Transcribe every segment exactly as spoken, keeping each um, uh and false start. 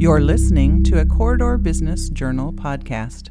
You're listening to a Corridor Business Journal podcast.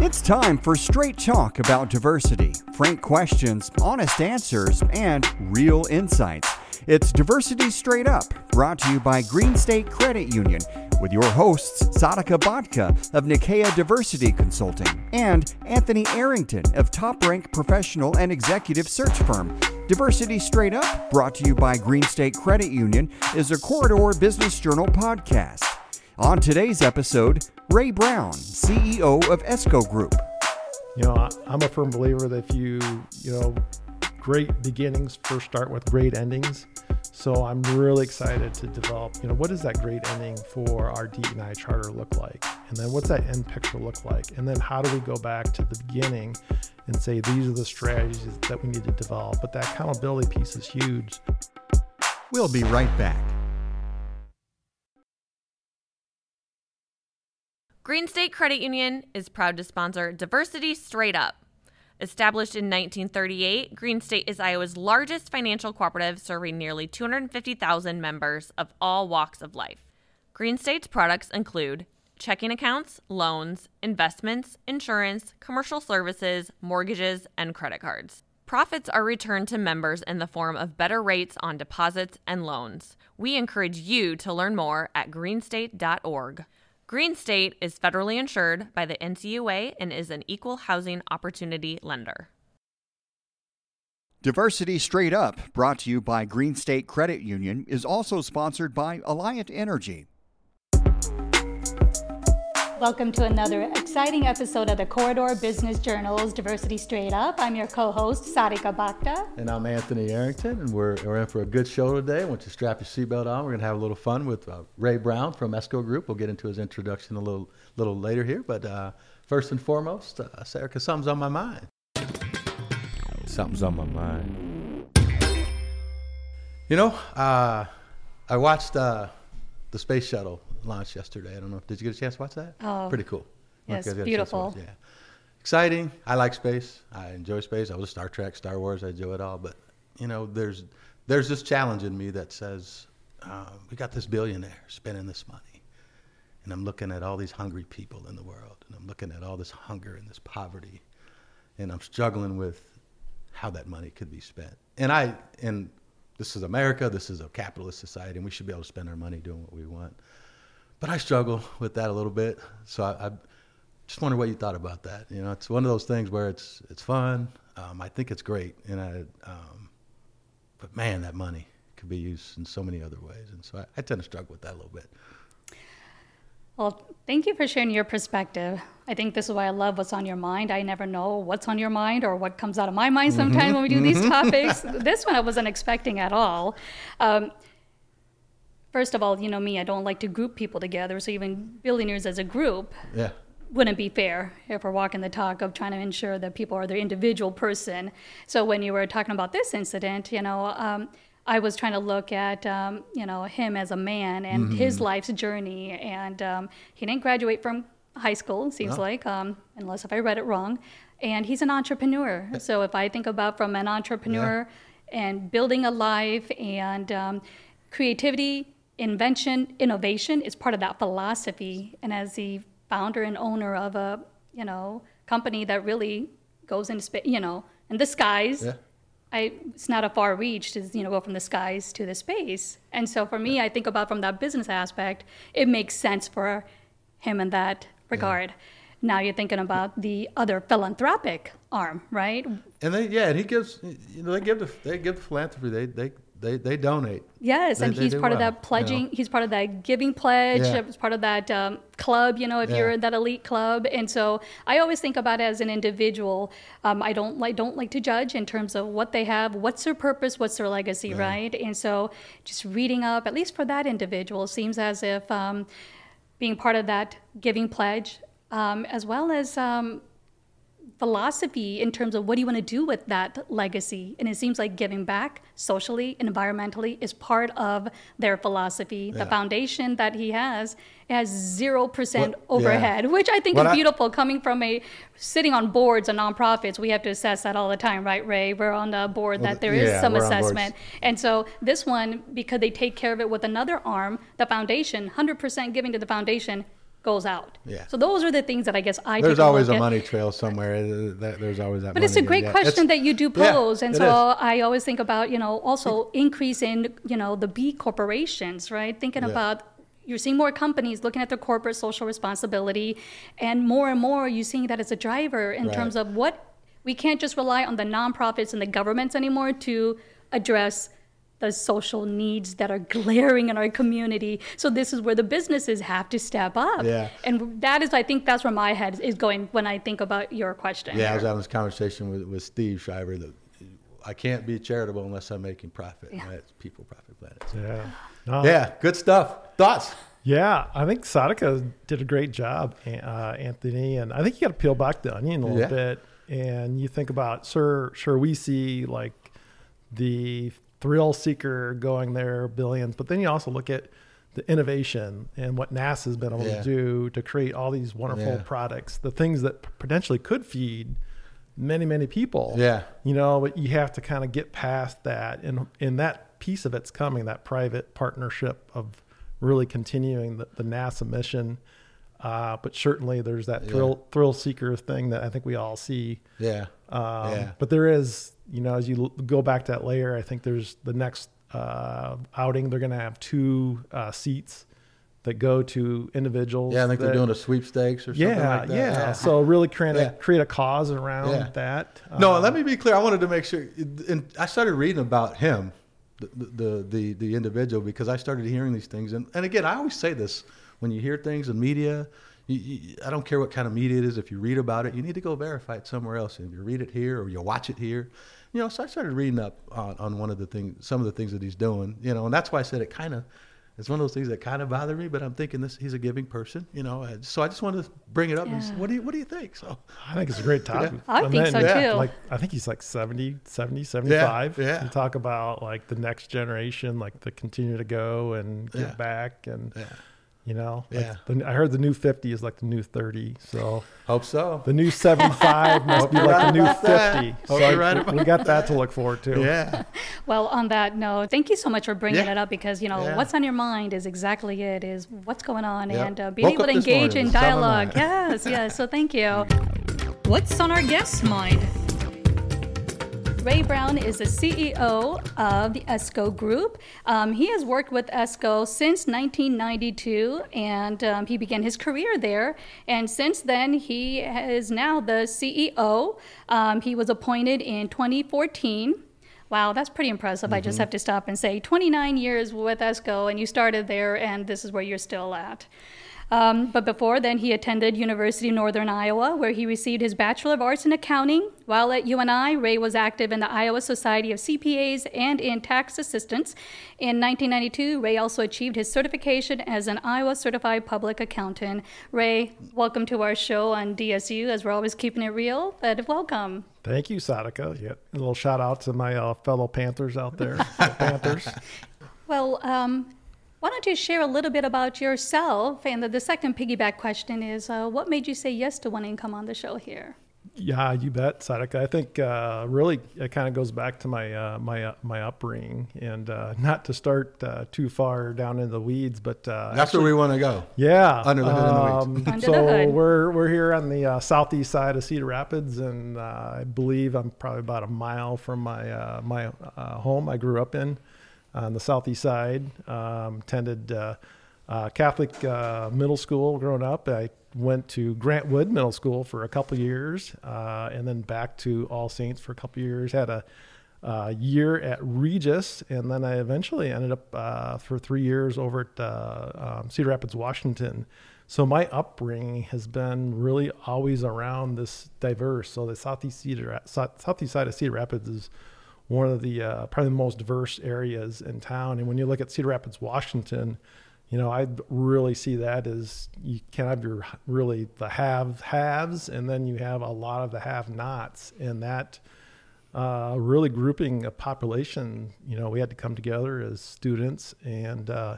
It's time for straight talk about diversity, frank questions, honest answers, and real insights. It's Diversity Straight Up, brought to you by Green State Credit Union, with your hosts, Sadaka Bhatka of Niikea Diversity Consulting and Anthony Arrington of Top Rank Professional and Executive Search Firm. Diversity Straight Up, brought to you by Green State Credit Union, is a Corridor Business Journal podcast. On today's episode, Ray Brown, C E O of ESCO Group. You know, I'm a firm believer that if you, you know, great beginnings first start with great endings. So I'm really excited to develop, you know, what does that great ending for our D E I charter look like? And then what's that end picture look like? And then how do we go back to the beginning and say, these are the strategies that we need to develop? But that accountability piece is huge. We'll be right back. Green State Credit Union is proud to sponsor Diversity Straight Up. Established in nineteen thirty-eight, Green State is Iowa's largest financial cooperative, serving nearly two hundred fifty thousand members of all walks of life. Green State's products include checking accounts, loans, investments, insurance, commercial services, mortgages, and credit cards. Profits are returned to members in the form of better rates on deposits and loans. We encourage you to learn more at green state dot org. Green State is federally insured by the N C U A and is an equal housing opportunity lender. Diversity Straight Up, brought to you by Green State Credit Union, is also sponsored by Alliant Energy. Welcome to another exciting episode of the Corridor Business Journal's Diversity Straight Up. I'm your co-host, Sarika Bhakta. And I'm Anthony Arrington, and we're, we're in for a good show today. I want you to strap your seatbelt on. We're going to have a little fun with uh, Ray Brown from ESCO Group. We'll get into his introduction a little little later here, but uh, first and foremost, uh, Sarika, something's on my mind. Something's on my mind. You know, uh, I watched uh, the Space Shuttle launch yesterday. I don't know if did you get a chance to watch that? Oh, pretty cool. Yes, beautiful. Yeah, exciting. I like space. I enjoy space. I was a Star Trek, Star Wars. I enjoy it all. But you know, there's there's this challenge in me that says uh, we got this billionaire spending this money, and I'm looking at all these hungry people in the world, and I'm looking at all this hunger and this poverty, and I'm struggling with how that money could be spent. And I and this is America. This is a capitalist society, and we should be able to spend our money doing what we want. But I struggle with that a little bit, so I, I just wonder what you thought about that. You know, it's one of those things where it's it's fun. Um, I think it's great, and I, um, but man, that money could be used in so many other ways, and so I, I tend to struggle with that a little bit. Well, thank you for sharing your perspective. I think this is why I love what's on your mind. I never know what's on your mind or what comes out of my mind sometimes mm-hmm. when we do these topics. This one I wasn't expecting at all. Um, First of all, you know me, I don't like to group people together, so even billionaires as a group yeah. wouldn't be fair if we're walking the talk of trying to ensure that people are their individual person. So when you were talking about this incident, you know, um, I was trying to look at, um, you know, him as a man and mm-hmm. his life's journey, and um, he didn't graduate from high school, it seems no. like, um, unless if I read it wrong, and he's an entrepreneur. So if I think about from an entrepreneur yeah. and building a life and um, creativity, invention, innovation is part of that philosophy. And as the founder and owner of a, you know, company that really goes into space, you know, in the skies, yeah. I, it's not a far reach to, you know, go from the skies to the space. And so for me, yeah. I think about from that business aspect, it makes sense for him in that regard. Yeah. Now you're thinking about the other philanthropic arm, right? And they, yeah, and he gives, you know, they give the, they give the philanthropy, they, they, They they donate. Yes, they, and he's part well, of that pledging. You know? He's part of that giving pledge. Yeah. He's part of that um, club, you know, if yeah. you're in that elite club. And so I always think about it as an individual. Um, I don't like don't like to judge in terms of what they have, what's their purpose, what's their legacy, yeah. right? And so just reading up, at least for that individual, seems as if um, being part of that giving pledge, um, as well as um, philosophy in terms of what do you want to do with that legacy. And it seems like giving back socially and environmentally is part of their philosophy. Yeah. The foundation that he has has zero percent overhead, yeah. which I think what is beautiful I, coming from a sitting on boards of nonprofits. We have to assess that all the time, right, Ray? We're on a board that there is yeah, some assessment. And so this one, because they take care of it with another arm, the foundation, one hundred percent giving to the foundation goes out. Yeah. So those are the things that I guess I There's take a always a at. money trail somewhere. There's always that But money it's a great there. question yeah. that you do pose. Yeah, and so is. I always think about, you know, also increase in, you know, the B corporations, right? Thinking yeah. about you're seeing more companies looking at their corporate social responsibility, and more and more you're seeing that as a driver in right. terms of what we can't just rely on the nonprofits and the governments anymore to address the social needs that are glaring in our community. So this is where the businesses have to step up. Yeah. And that is, I think that's where my head is going when I think about your question. Yeah, I was on this conversation with, with Steve Shriver, that I can't be charitable unless I'm making profit. Yeah. That's people, profit, planet. So. Yeah. No. Yeah, good stuff. Thoughts? Yeah, I think Sadaka did a great job, uh, Anthony. And I think you got to peel back the onion a little yeah. bit. And you think about, sure, sure, we see like the thrill seeker going there, billions. But then you also look at the innovation and what NASA has been able yeah. to do to create all these wonderful yeah. products, the things that potentially could feed many, many people. Yeah. You know, but you have to kind of get past that. And, and that piece of it's coming, that private partnership of really continuing the, the NASA mission. Uh, but certainly there's that thrill, yeah. thrill seeker thing that I think we all see. Yeah. Um, yeah. But there is, you know, as you go back that layer, I think there's the next uh, outing, they're going to have two uh, seats that go to individuals. Yeah, I think that, they're doing a sweepstakes or something yeah, like that. Yeah, yeah. So really create, yeah. a, create a cause around yeah. that. No, um, let me be clear. I wanted to make sure. And I started reading about him, the the the, the individual, because I started hearing these things. And, and again, I always say this. When you hear things in media, you, you, I don't care what kind of media it is. If you read about it, you need to go verify it somewhere else. And if you read it here or you watch it here, you know. So I started reading up on, on one of the things, some of the things that he's doing, you know. And that's why I said it kind of, it's one of those things that kind of bothered me. But I'm thinking this, he's a giving person, you know. So I just wanted to bring it up. Yeah. And say, what do you, what do you think? So I think it's a great topic. Yeah. I and think then, so yeah. too. Like I think he's like seventy, seventy, seventy-five. Yeah. Yeah. You talk about like the next generation, like the continue to go and give yeah. back and. Yeah. You know, like yeah. the, I heard the new fifty is like the new thirty. So hope so. The new seventy-five must be like right the new fifty. That. So I, right we, we got that to look forward to. Yeah. Well, on that note, thank you so much for bringing yeah. it up, because, you know, yeah. what's on your mind is exactly it is what's going on yep. and uh, being Woke able to engage in dialogue. Yes. Yes. So thank you. What's on our guest's mind? Ray Brown is the C E O of the ESCO Group. Um, he has worked with ESCO since nineteen ninety-two, and um, he began his career there. And since then, he is now the C E O. Um, he was appointed in twenty fourteen. Wow, that's pretty impressive. Mm-hmm. I just have to stop and say twenty-nine years with ESCO, and you started there, and this is where you're still at. Um, but before then, he attended University of Northern Iowa, where he received his Bachelor of Arts in Accounting. While at U N I, Ray was active in the Iowa Society of C P As and in tax assistance. In nineteen ninety-two, Ray also achieved his certification as an Iowa Certified Public Accountant. Ray, welcome to our show on D S U, as we're always keeping it real, but welcome. Thank you, Sadaka. Yeah. A little shout out to my uh, fellow Panthers out there, the Panthers. Well, um... why don't you share a little bit about yourself? And the, the second piggyback question is, uh, what made you say yes to wanting to come on the show here? Yeah, you bet, Sadaka. I think uh, really it kind of goes back to my uh, my uh, my upbringing, and uh, not to start uh, too far down in the weeds, but uh, that's actually, where we want to go. Yeah, under the hood um, in the weeds. So the we're we're here on the uh, southeast side of Cedar Rapids, and uh, I believe I'm probably about a mile from my uh, my uh, home I grew up in. On the southeast side, um, attended uh, uh, Catholic uh, middle school growing up. I went to Grant Wood Middle School for a couple years, uh, and then back to All Saints for a couple years. Had a uh, year at Regis, and then I eventually ended up uh, for three years over at uh, um, Cedar Rapids, Washington. So my upbringing has been really always around this diverse. So the southeast Cedar, southeast side of Cedar Rapids is one of the uh, probably the most diverse areas in town. And when you look at Cedar Rapids, Washington, You know, I really see that as you can have your really the have haves, and then you have a lot of the have nots. And that uh, really grouping a population, you know, we had to come together as students. And uh,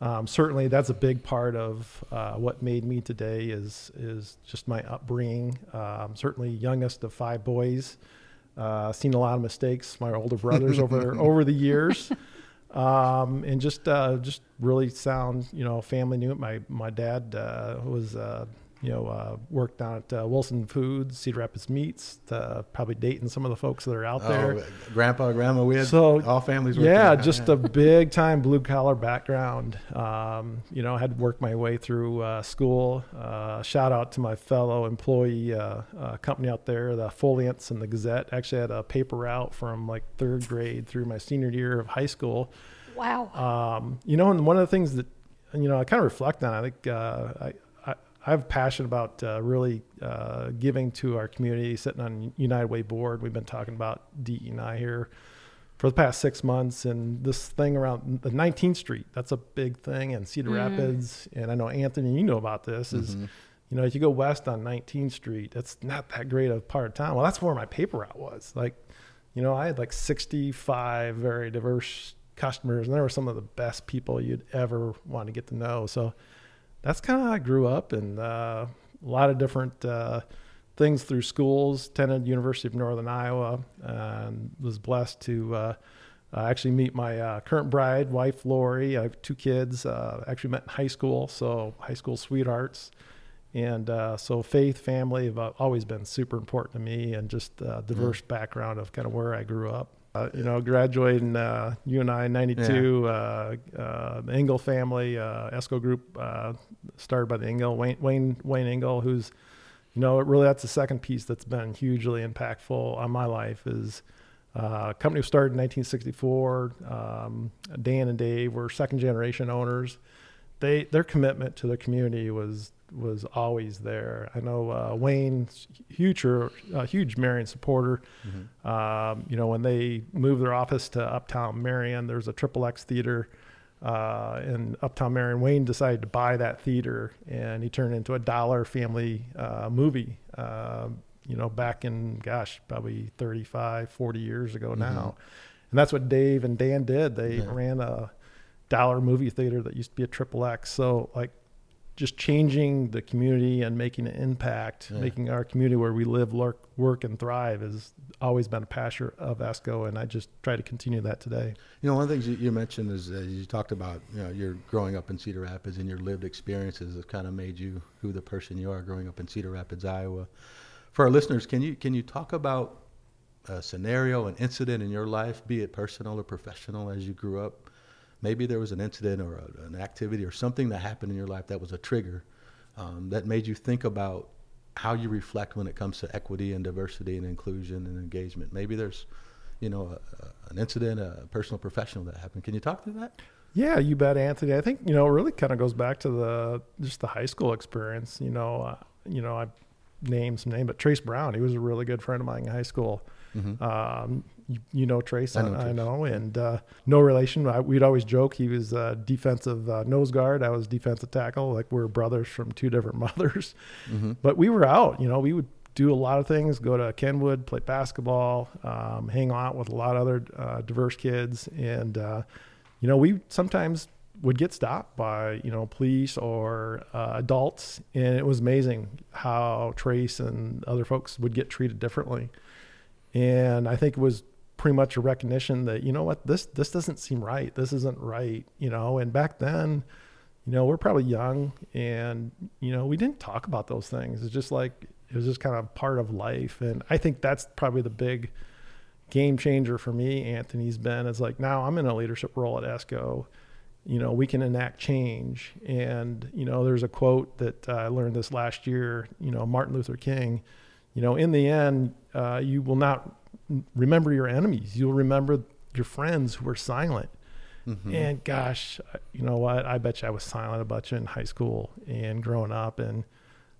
um, certainly that's a big part of uh, what made me today is, is just my upbringing. Um, certainly youngest of five boys, uh, seen a lot of mistakes, my older brothers over over the years. Um, and just, uh, just really sound, you know, family knew it. My, my dad, uh, was, uh, you know, uh, worked down at, uh, Wilson Foods, Cedar Rapids Meats, uh, probably dating some of the folks that are out oh, there. Grandpa, grandma, we had so, all families. Yeah. There. Just a big time blue collar background. Um, you know, I had worked my way through, uh, school, uh, shout out to my fellow employee, uh, uh company out there, the Foliants and the Gazette. Actually had a paper route from like third grade through my senior year of high school. Wow. Um, you know, and one of the things that, you know, I kind of reflect on, I think, uh, I, I have passion about uh, really uh, giving to our community, sitting on United Way board. We've been talking about D E and I here for the past six months. And this thing around the nineteenth Street, that's a big thing in Cedar mm-hmm. Rapids. And I know, Anthony, you know about this, is, mm-hmm. you know, if you go west on nineteenth Street, that's not that great a part of town. Well, that's where my paper route was. Like, you know, I had like sixty-five very diverse customers, and they were some of the best people you'd ever want to get to know. So that's kind of how I grew up, and uh, a lot of different uh, things through schools. Attended University of Northern Iowa, and was blessed to uh, actually meet my uh, current bride, wife Lori. I have two kids. Uh, actually met in high school, so high school sweethearts. And uh, so faith, family have always been super important to me, and just the diverse mm-hmm. background of kind of where I grew up. Uh, you know, graduating uh, U N I in ninety-two, yeah. uh, uh, the Engel family, uh, ESCO Group, uh, started by the Engel, Wayne, Wayne, Wayne Engel, who's, you know, really that's the second piece that's been hugely impactful on my life is uh, a company started in nineteen sixty-four. Um, Dan and Dave were second generation owners. They their commitment to their community was was always there. I know uh, Wayne's huge, a uh, huge Marion supporter. Mm-hmm. Um, you know, when they moved their office to Uptown Marion, there's a Triple X theater uh, in Uptown Marion. Wayne decided to buy that theater, and he turned it into a dollar family uh, movie, uh, you know, back in, gosh, probably thirty-five, forty years ago mm-hmm. now. And that's what Dave and Dan did. They yeah. ran a dollar movie theater that used to be a Triple X. So like, just changing the community and making an impact, yeah. making our community where we live, work, work, and thrive has always been a passion of ESCO, and I just try to continue that today. You know, one of the things you, you mentioned is uh, you talked about, you know, your growing up in Cedar Rapids and your lived experiences have kind of made you who the person you are growing up in Cedar Rapids, Iowa. For our listeners, can you can you talk about a scenario, an incident in your life, be it personal or professional, as you grew up? Maybe there was an incident or a, an activity or something that happened in your life that was a trigger um, that made you think about how you reflect when it comes to equity and diversity and inclusion and engagement. Maybe there's, you know, a, a, an incident, a personal, professional that happened. Can you talk to that? Yeah, you bet, Anthony. I think, you know, it really kind of goes back to the just the high school experience. You know, uh, you know, I named some name, but Trace Brown, he was a really good friend of mine in high school. Mm-hmm. Um, you, you know, Trace, I know, I, I know and, uh, no relation. I, we'd always joke. He was a uh, defensive uh, nose guard. I was defensive tackle. Like we were brothers from two different mothers, mm-hmm. but we were out, you know, we would do a lot of things, go to Kenwood, play basketball, um, hang out with a lot of other, uh, diverse kids. And, uh, you know, we sometimes would get stopped by, you know, police or uh, adults. And it was amazing how Trace and other folks would get treated differently. And I think it was pretty much a recognition that, you know what, this, this doesn't seem right. This isn't right, you know? And back then, you know, we're probably young and, you know, we didn't talk about those things. It's just like, it was just kind of part of life. And I think that's probably the big game changer for me, Anthony's been, is like, now I'm in a leadership role at ESCO. You know, we can enact change. And, you know, there's a quote that uh, I learned this last year, you know, Martin Luther King, you know, in the end, uh, you will not remember your enemies. You'll remember your friends who were silent. Mm-hmm. And gosh, you know what? I bet you I was silent a bunch in high school and growing up and,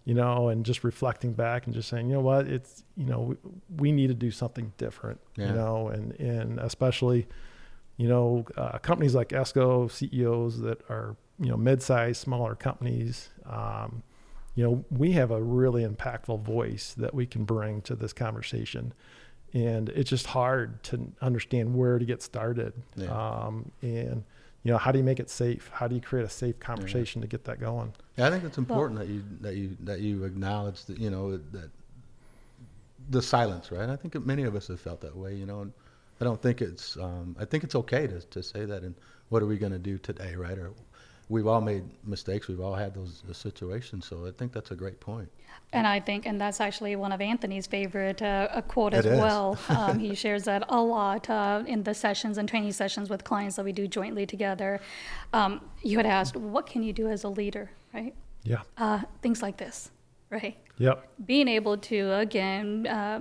you know, and just reflecting back and just saying, you know what, it's, you know, we, we need to do something different, yeah. you know, and, and especially, you know, uh, companies like ESCO, C E Os that are, you know, mid-sized, smaller companies, um, you know, we have a really impactful voice that we can bring to this conversation. And it's just hard to understand where to get started. Yeah. Um, and, you know, how do you make it safe? How do you create a safe conversation yeah. to get that going? Yeah, I think it's important well, that you that you that you acknowledge that, you know, that the silence, right? I think many of us have felt that way, you know. And I don't think it's um, I think it's okay to to say that. And what are we going to do today, right? Or we've all made mistakes. We've all had those, those situations. So I think that's a great point. And I think, and that's actually one of Anthony's favorite uh, quote as well. Um, he shares that a lot uh, in the sessions and training sessions with clients that we do jointly together. Um, you had asked, what can you do as a leader, right? Yeah. Uh, things like this, right? Yep. Being able to, again, uh,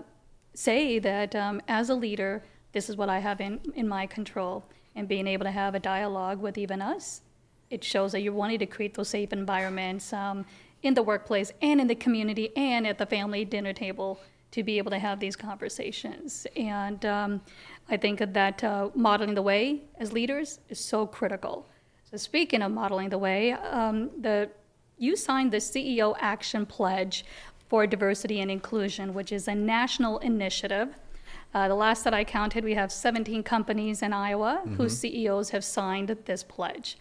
say that um, as a leader, this is what I have in, in my control. And being able to have a dialogue with even us, it shows that you're wanting to create those safe environments um, in the workplace and in the community and at the family dinner table to be able to have these conversations. And um, I think that uh, modeling the way as leaders is so critical. So speaking of modeling the way, um, the you signed the C E O Action Pledge for Diversity and Inclusion, which is a national initiative. Uh, the last that I counted, we have seventeen companies in Iowa mm-hmm. whose C E Os have signed this pledge.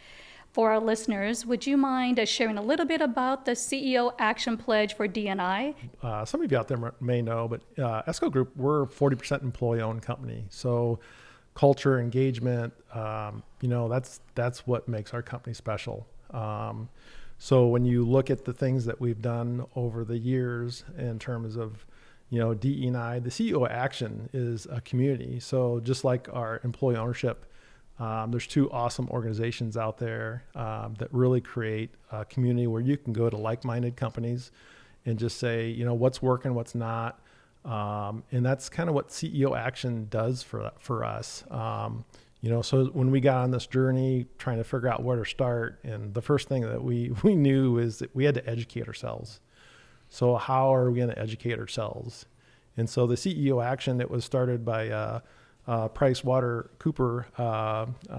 For our listeners, would you mind uh, sharing a little bit about the C E O Action Pledge for D and I? Uh, some of you out there may know, but uh, ESCO Group, we're a forty percent employee-owned company. So culture, engagement, um, you know, that's that's what makes our company special. Um, so when you look at the things that we've done over the years in terms of, you know, D and I, the C E O Action is a community. So just like our employee ownership, Um, there's two awesome organizations out there um, that really create a community where you can go to like-minded companies and just say, you know, what's working, what's not. Um, and that's kind of what C E O Action does for for us. Um, you know, so when we got on this journey trying to figure out where to start, and the first thing that we, we knew is that we had to educate ourselves. So how are we going to educate ourselves? And so the C E O Action, it was started by uh, Uh, PricewaterhouseCoopers uh,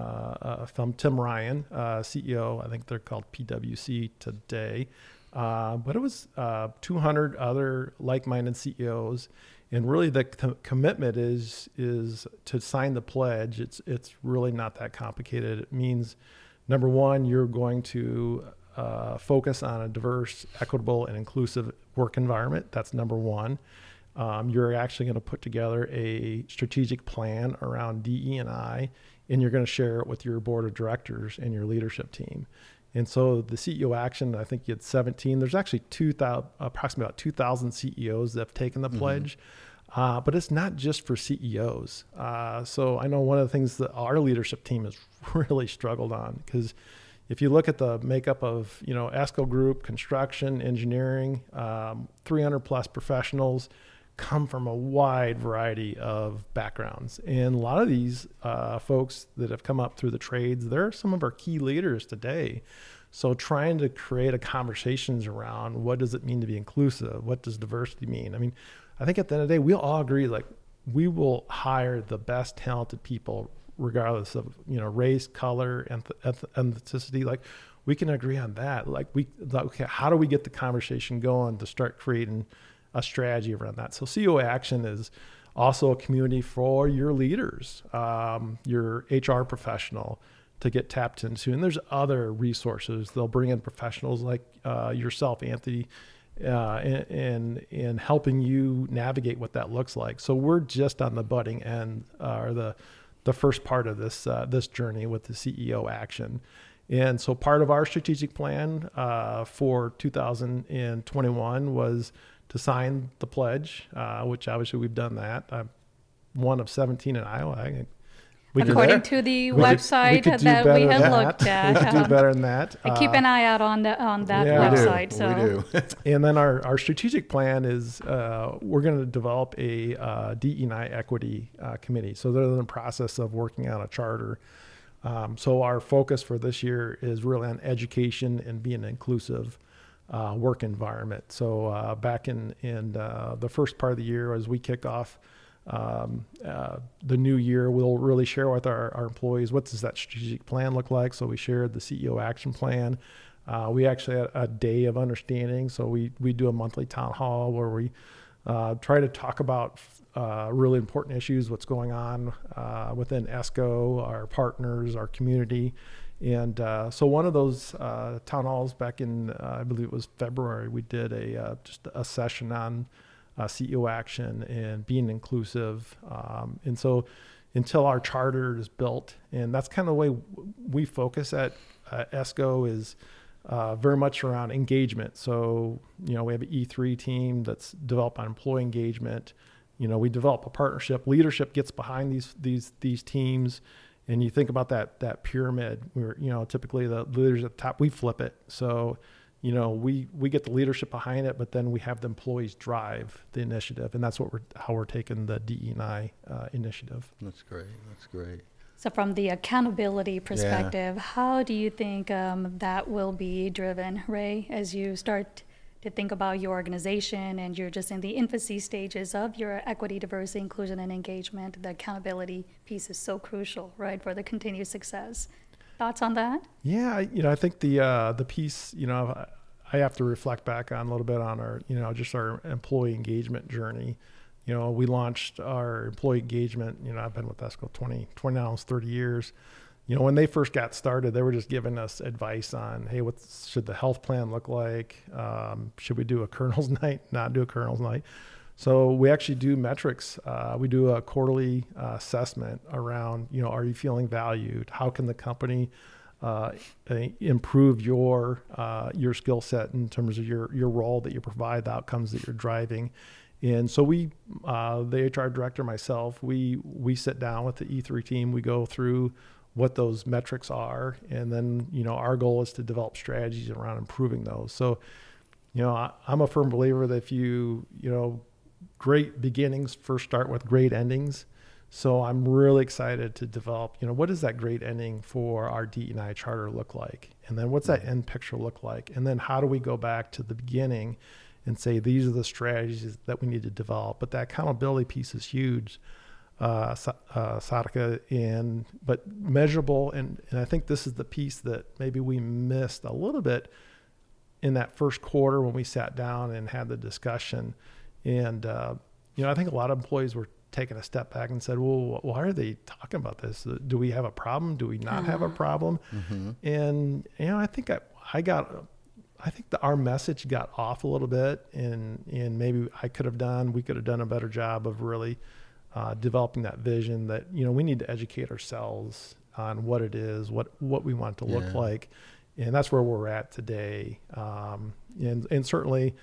uh, uh, from Tim Ryan, uh, C E O. I think they're called P W C today. Uh, but it was uh, two hundred other like-minded C E Os, and really the com- commitment is is to sign the pledge. It's it's really not that complicated. It means, number one, you're going to uh, focus on a diverse, equitable, and inclusive work environment. That's number one. Um, you're actually going to put together a strategic plan around D E and I, and you're going to share it with your board of directors and your leadership team. And so the C E O Action, I think you had seventeen. There's actually two thousand, approximately about two thousand C E Os that have taken the mm-hmm. pledge, uh, but it's not just for C E Os. Uh, so I know one of the things that our leadership team has really struggled on, because if you look at the makeup of, you know, ESCO Group, construction, engineering, um, three hundred plus professionals, come from a wide variety of backgrounds. And a lot of these uh, folks that have come up through the trades, they're some of our key leaders today. So trying to create a conversations around what does it mean to be inclusive? What does diversity mean? I mean, I think at the end of the day, we all agree, like, we will hire the best talented people regardless of, you know, race, color, and eth- ethnicity. Like, we can agree on that. Like, we, okay, how do we get the conversation going to start creating a strategy around that? So C E O Action is also a community for your leaders, um, your H R professional to get tapped into. And there's other resources. They'll bring in professionals like uh, yourself, Anthony, uh, in, in, in helping you navigate what that looks like. So we're just on the budding end uh, or the the first part of this uh, this journey with the C E O Action. And so part of our strategic plan uh, for two thousand twenty-one was to sign the pledge, uh, which obviously we've done that. I'm one of seventeen in Iowa. I think we According to the we website could, we could that we had that. looked at. We could do better than that. I keep an eye out on, the, on that yeah, website. We do. So. We do. And then our, our strategic plan is uh, we're going to develop a uh, D E and I equity uh, committee. So they're in the process of working on a charter. Um, so our focus for this year is really on education and being inclusive. Uh, work environment. So uh, back in, in uh, the first part of the year, as we kick off um, uh, the new year, we'll really share with our, our employees, what does that strategic plan look like? So we shared the C E O Action Plan. Uh, we actually had a day of understanding. So we, we do a monthly town hall where we uh, try to talk about uh, really important issues, what's going on uh, within ESCO, our partners, our community. And uh, so one of those uh, town halls back in, uh, I believe it was February, we did a uh, just a session on uh, C E O Action and being inclusive. Um, and so until our charter is built, and that's kind of the way we focus at uh, ESCO is uh, very much around engagement. So, you know, we have an E three team that's developed on employee engagement. You know, we develop a partnership. Leadership gets behind these these these teams. And you think about that that pyramid where, you know, typically the leaders at the top, we flip it. So, you know, we, we get the leadership behind it, but then we have the employees drive the initiative. And that's what we're how we're taking the D E I uh, initiative. That's great. That's great. So from the accountability perspective, yeah. How do you think um, that will be driven, Ray, as you start to think about your organization and you're just in the infancy stages of your equity, diversity, inclusion, and engagement? The accountability piece is so crucial, right, for the continued success. Thoughts on that? Yeah, you know, I think the uh, the piece, you know, I have to reflect back on a little bit on our, you know, just our employee engagement journey. You know, we launched our employee engagement, you know, I've been with ESCO twenty, twenty almost thirty years. You know, when they first got started, they were just giving us advice on, hey, what should the health plan look like? Um, should we do a colonel's night? Not do a colonel's night. So we actually do metrics. Uh, we do a quarterly uh, assessment around, you know, are you feeling valued? How can the company uh, improve your uh, your skill set in terms of your your role that you provide, the outcomes that you're driving? And so we, uh, the H R director, myself, we we sit down with the E three team. We go through what those metrics are. And then, you know, our goal is to develop strategies around improving those. So, you know, I, I'm a firm believer that if you, you know, great beginnings first start with great endings. So I'm really excited to develop, you know, what does that great ending for our D E I charter look like? And then what's that end picture look like? And then how do we go back to the beginning and say, these are the strategies that we need to develop? But that accountability piece is huge. Uh, uh, Sadaka, and but measurable, and, and I think this is the piece that maybe we missed a little bit in that first quarter when we sat down and had the discussion. And uh, you know, I think a lot of employees were taking a step back and said, "Well, why are they talking about this? Do we have a problem? Do we not uh-huh. have a problem?" Mm-hmm. And you know, I think I I got, I think the, our message got off a little bit, and and maybe I could have done, we could have done a better job of really. Uh, developing that vision that, you know, we need to educate ourselves on what it is, what, what we want it to yeah. look like. And that's where we're at today. Um, and, and certainly,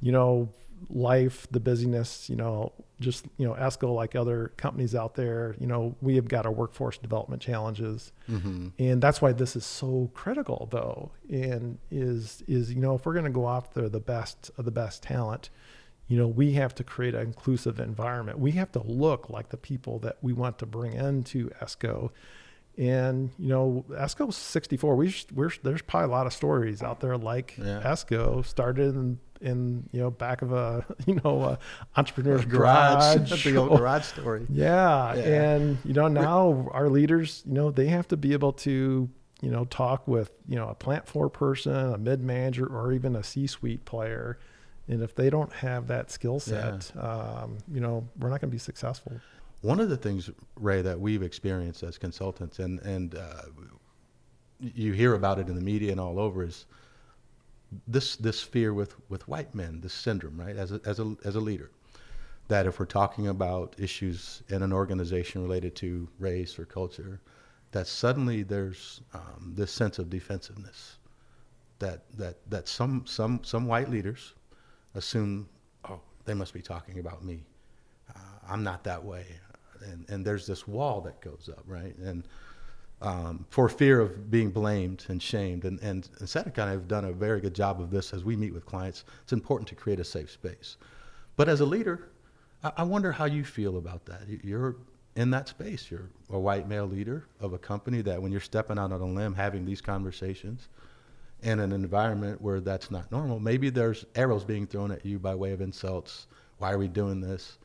you know, life, the busyness, you know, just, you know, ESCO, like other companies out there, you know, we have got our workforce development challenges. Mm-hmm. And that's why this is so critical though. And is, is, you know, if we're going to go after the best of the best talent, you know, we have to create an inclusive environment. We have to look like the people that we want to bring into ESCO. And, you know, ESCO sixty-four, we just, we're, there's probably a lot of stories out there like yeah. ESCO started in, in, you know, back of a, you know, a entrepreneur's a garage. garage. The old garage story. Yeah. yeah. And, you know, now we're, our leaders, you know, they have to be able to, you know, talk with, you know, a plant floor person, a mid-manager, or even a C-suite player. And if they don't have that skill set, yeah. um, you know, we're not going to be successful. One of the things, Ray, that we've experienced as consultants, and and uh, you hear about it in the media and all over, is this this fear with, with white men, this syndrome, right? As a, as a as a leader, that if we're talking about issues in an organization related to race or culture, that suddenly there's um, this sense of defensiveness, that that that some some some white leaders assume, oh, they must be talking about me. Uh, I'm not that way. And and there's this wall that goes up, right? And um, for fear of being blamed and shamed. And, and, and Sadaka and I have done a very good job of this as we meet with clients. It's important to create a safe space. But as a leader, I, I wonder how you feel about that. You're in that space. You're a white male leader of a company that when you're stepping out on a limb, having these conversations, in an environment where that's not normal. Maybe there's arrows being thrown at you by way of insults. Why are we doing this?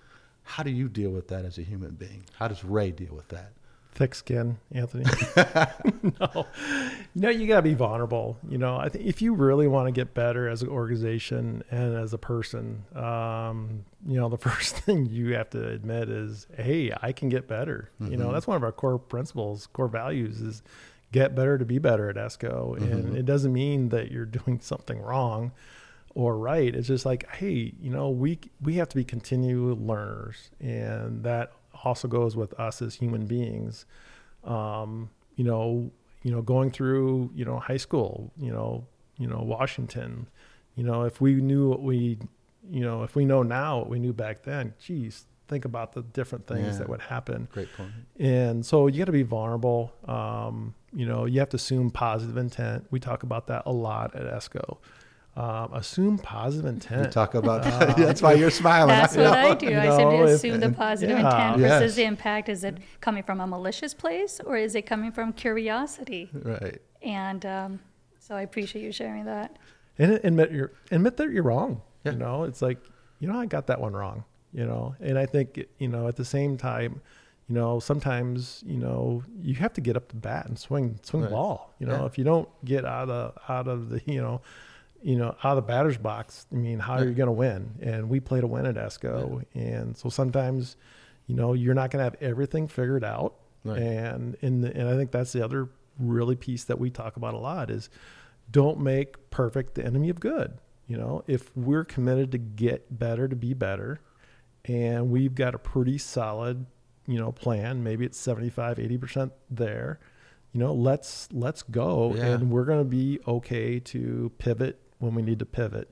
How do you deal with that as a human being? How does Ray deal with that? Thick skin, Anthony. No, no, you got to be vulnerable. You know, I think if you really want to get better as an organization and as a person, um, you know, the first thing you have to admit is, hey, I can get better. Mm-hmm. You know, that's one of our core principles, core values is get better to be better at ESCO. Mm-hmm. And it doesn't mean that you're doing something wrong or right. It's just like, hey, you know, we, we have to be continual learners, and that also goes with us as human beings. Um, you know, you know, going through, you know, high school, you know, you know, Washington, you know, if we knew what we, you know, if we know now what we knew back then, geez, think about the different things yeah. that would happen. Great point. And so you got to be vulnerable. Um, you know, you have to assume positive intent. We talk about that a lot at ESCO. Um, assume positive intent. We talk about that. Uh, that's why you're smiling. That's I, what know. I do. You I know, said assume if, the positive yeah. intent versus yes. the impact. Is it coming from a malicious place, or is it coming from curiosity? Right. And um, so I appreciate you sharing that. And admit you're admit that you're wrong. Yeah. You know, it's like, you know, I got that one wrong. You know, and I think, you know, at the same time, you know, sometimes, you know, you have to get up the bat and swing swing right. the ball. You know, yeah. if you don't get out of out of the you know. you know, out of the batter's box, I mean, how yeah. are you going to win? And we play to win at ESCO. Yeah. And so sometimes, you know, you're not going to have everything figured out. Right. And in the, and I think that's the other really piece that we talk about a lot is don't make perfect the enemy of good. You know, if we're committed to get better, to be better, and we've got a pretty solid, you know, plan, maybe it's seventy-five, eighty percent there, you know, let's, let's go. Yeah. And we're going to be okay to pivot when we need to pivot.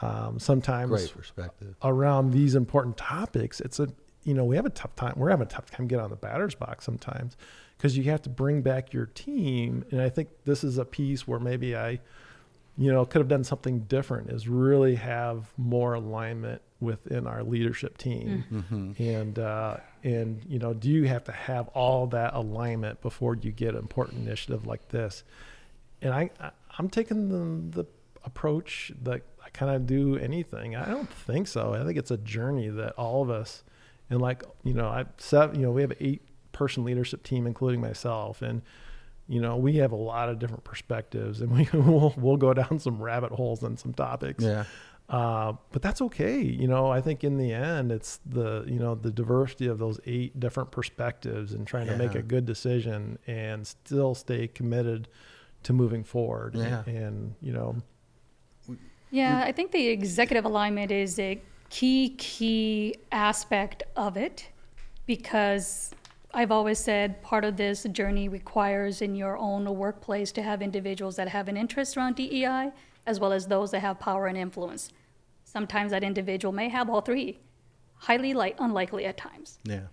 Um, sometimes Great perspective. Around these important topics, it's a, you know, we have a tough time. We're having a tough time getting on the batter's box sometimes because you have to bring back your team. And I think this is a piece where maybe I, you know, could have done something different is really have more alignment within our leadership team. Mm-hmm. And, uh, and, you know, do you have to have all that alignment before you get an important initiative like this? And I, I I'm taking the, the, approach that I kind of do anything. I don't think so. I think it's a journey that all of us, and like, you know, I've set, you know, we have an eight person leadership team, including myself. And, you know, we have a lot of different perspectives, and we will, we'll go down some rabbit holes on some topics. Yeah. Uh, but that's okay. You know, I think in the end, it's the, you know, the diversity of those eight different perspectives and trying yeah. to make a good decision and still stay committed to moving forward. Yeah. And, and, you know, yeah, I think the executive alignment is a key, key aspect of it, because I've always said part of this journey requires in your own workplace to have individuals that have an interest around D E I, as well as those that have power and influence. Sometimes that individual may have all three, highly li- unlikely at times. Yeah.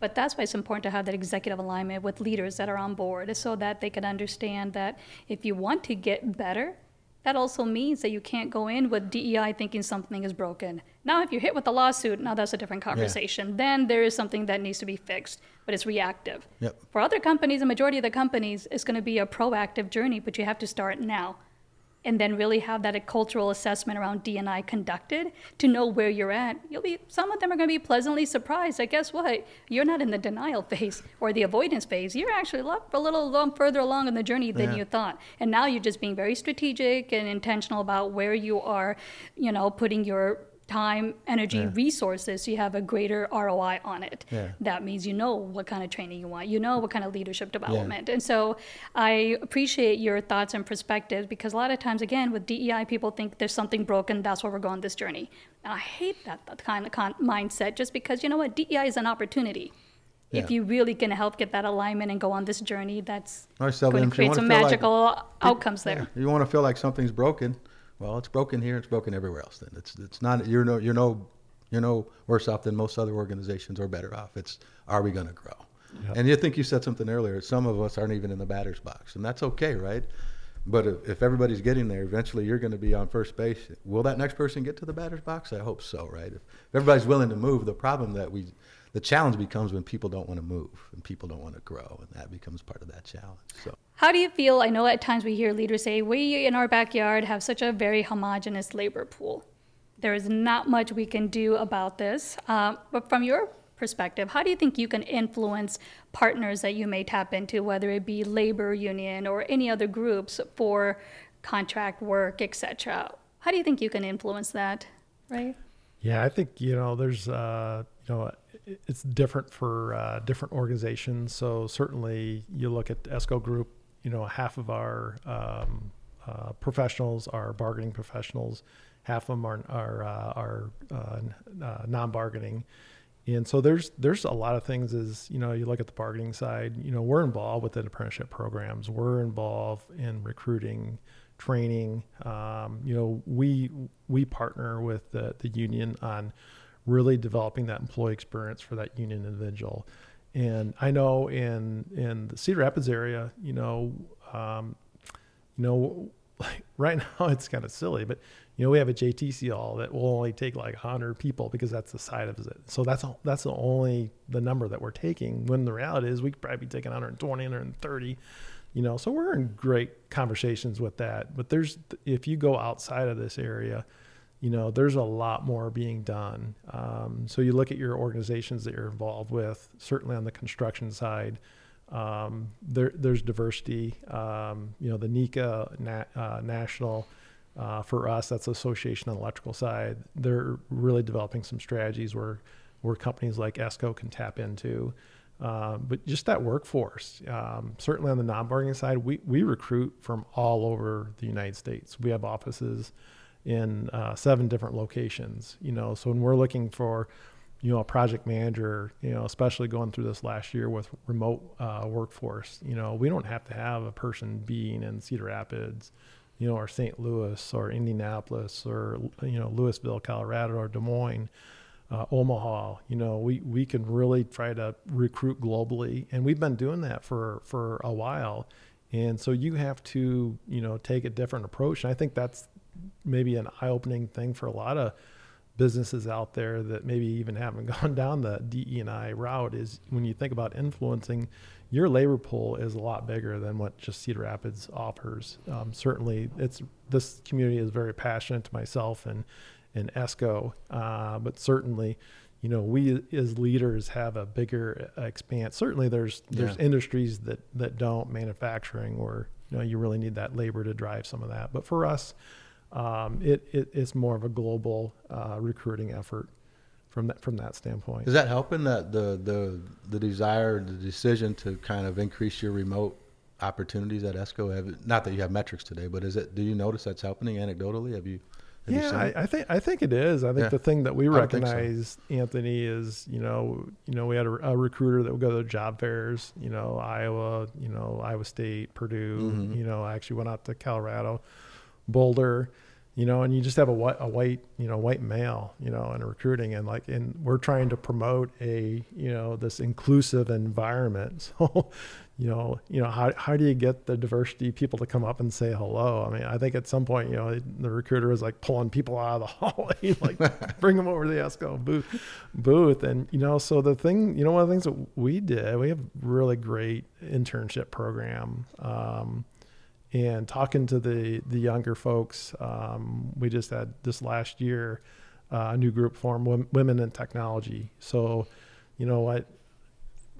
But that's why it's important to have that executive alignment with leaders that are on board, so that they can understand that if you want to get better, that also means that you can't go in with D E I thinking something is broken. Now, if you're hit with a lawsuit, now that's a different conversation. Yeah. Then there is something that needs to be fixed, but it's reactive. Yep. For other companies, the majority of the companies, it's going to be a proactive journey, but you have to start now and then really have that a cultural assessment around D and I conducted to know where you're at. You'll be, some of them are going to be pleasantly surprised that guess what? You're not in the denial phase or the avoidance phase. You're actually a little long, further along in the journey than yeah. you thought. And now you're just being very strategic and intentional about where you are, you know, putting your time, energy, yeah. resources, so you have a greater R O I on it. Yeah. That means you know what kind of training you want, you know what kind of leadership development. Yeah. And so I appreciate your thoughts and perspectives, because a lot of times, again, with D E I, people think there's something broken, that's why we're going on this journey. And I hate that, that kind of con- mindset, just because, you know what, D E I is an opportunity. Yeah. If you really can help get that alignment and go on this journey, that's going to create some magical like, outcomes there. Yeah. You want to feel like something's broken. Well, it's broken here. It's broken everywhere else. Then it's it's not you're no you're no you're no worse off than most other organizations, or better off. It's are we going to grow? Yep. And you think you said something earlier. Some of us aren't even in the batter's box, and that's okay, right? But if, if everybody's getting there, eventually you're going to be on first base. Will that next person get to the batter's box? I hope so, right? If everybody's willing to move, the problem that we the challenge becomes when people don't want to move and people don't want to grow, and that becomes part of that challenge. So. How do you feel? I know at times we hear leaders say, we in our backyard have such a very homogenous labor pool. There is not much we can do about this. Uh, but from your perspective, how do you think you can influence partners that you may tap into, whether it be labor union or any other groups for contract work, et cetera? How do you think you can influence that, Ray? Yeah, I think, you know, there's, uh, you know, it's different for uh, different organizations. So certainly you look at ESCO Group, you know, half of our um, uh, professionals are bargaining professionals. Half of them are are, uh, are uh, uh, non-bargaining. And so there's there's a lot of things as, you know, you look at the bargaining side, you know, we're involved with the apprenticeship programs. We're involved in recruiting, training. Um, you know, we we partner with the, the union on really developing that employee experience for that union individual. And I know in in the Cedar Rapids area, you know, um, you know, like right now it's kind of silly, but you know, we have a J T C L that will only take like one hundred people because that's the side of it. So that's that's the only the number that we're taking, when the reality is we could probably be taking one hundred twenty, one hundred thirty, you know. So we're in great conversations with that. But there's, if you go outside of this area, you know, there's a lot more being done. Um, so you look at your organizations that you're involved with, certainly on the construction side. Um, there, there's diversity, um, you know, the Niikea na- uh, National, uh, for us, that's the association on the electrical side. They're really developing some strategies where, where companies like ESCO can tap into, um, but just that workforce, um, certainly on the non-bargaining side, we, we recruit from all over the United States. We have offices in, uh, seven different locations, you know, so when we're looking for, you know, a project manager, you know, especially going through this last year with remote uh, workforce, you know, we don't have to have a person being in Cedar Rapids, you know, or Saint Louis or Indianapolis or, you know, Louisville, Colorado, or Des Moines, uh, Omaha. You know, we, we can really try to recruit globally, and we've been doing that for, for a while. And so you have to, you know, take a different approach. And I think that's maybe an eye-opening thing for a lot of businesses out there that maybe even haven't gone down the D E and I route, is when you think about influencing, your labor pool is a lot bigger than what just Cedar Rapids offers. Um, certainly, it's this community is very passionate to myself and and ESCO, uh, but certainly, you know, we as leaders have a bigger expanse. Certainly, there's there's yeah. industries that that don't, manufacturing, or you know, you really need that labor to drive some of that. But for us, Um, it, it it's more of a global uh, recruiting effort from that from that standpoint. Is that helping that the the the desire, the decision to kind of increase your remote opportunities at ESCO? Have, not that you have metrics today, but is it? Do you notice that's helping anecdotally? Have you? Have yeah, you seen I, it? I think I think it is. I think yeah. the thing that we recognize, so. Anthony, is you know you know we had a, a recruiter that would go to job fairs. You know, Iowa, you know, Iowa State, Purdue. Mm-hmm. You know, I actually went out to Colorado. Boulder, you know, and you just have a white, a white, you know, white male, you know, in recruiting, and like, and we're trying to promote a, you know, this inclusive environment. So, you know, you know, how, how do you get the diversity people to come up and say hello? I mean, I think at some point, you know, the recruiter was like pulling people out of the hallway, like bring them over to the ESCO booth, booth. And, you know, so the thing, you know, one of the things that we did, we have a really great internship program, um, and talking to the, the younger folks, um, we just had this last year uh, a new group formed, Women in Technology. So, you know what,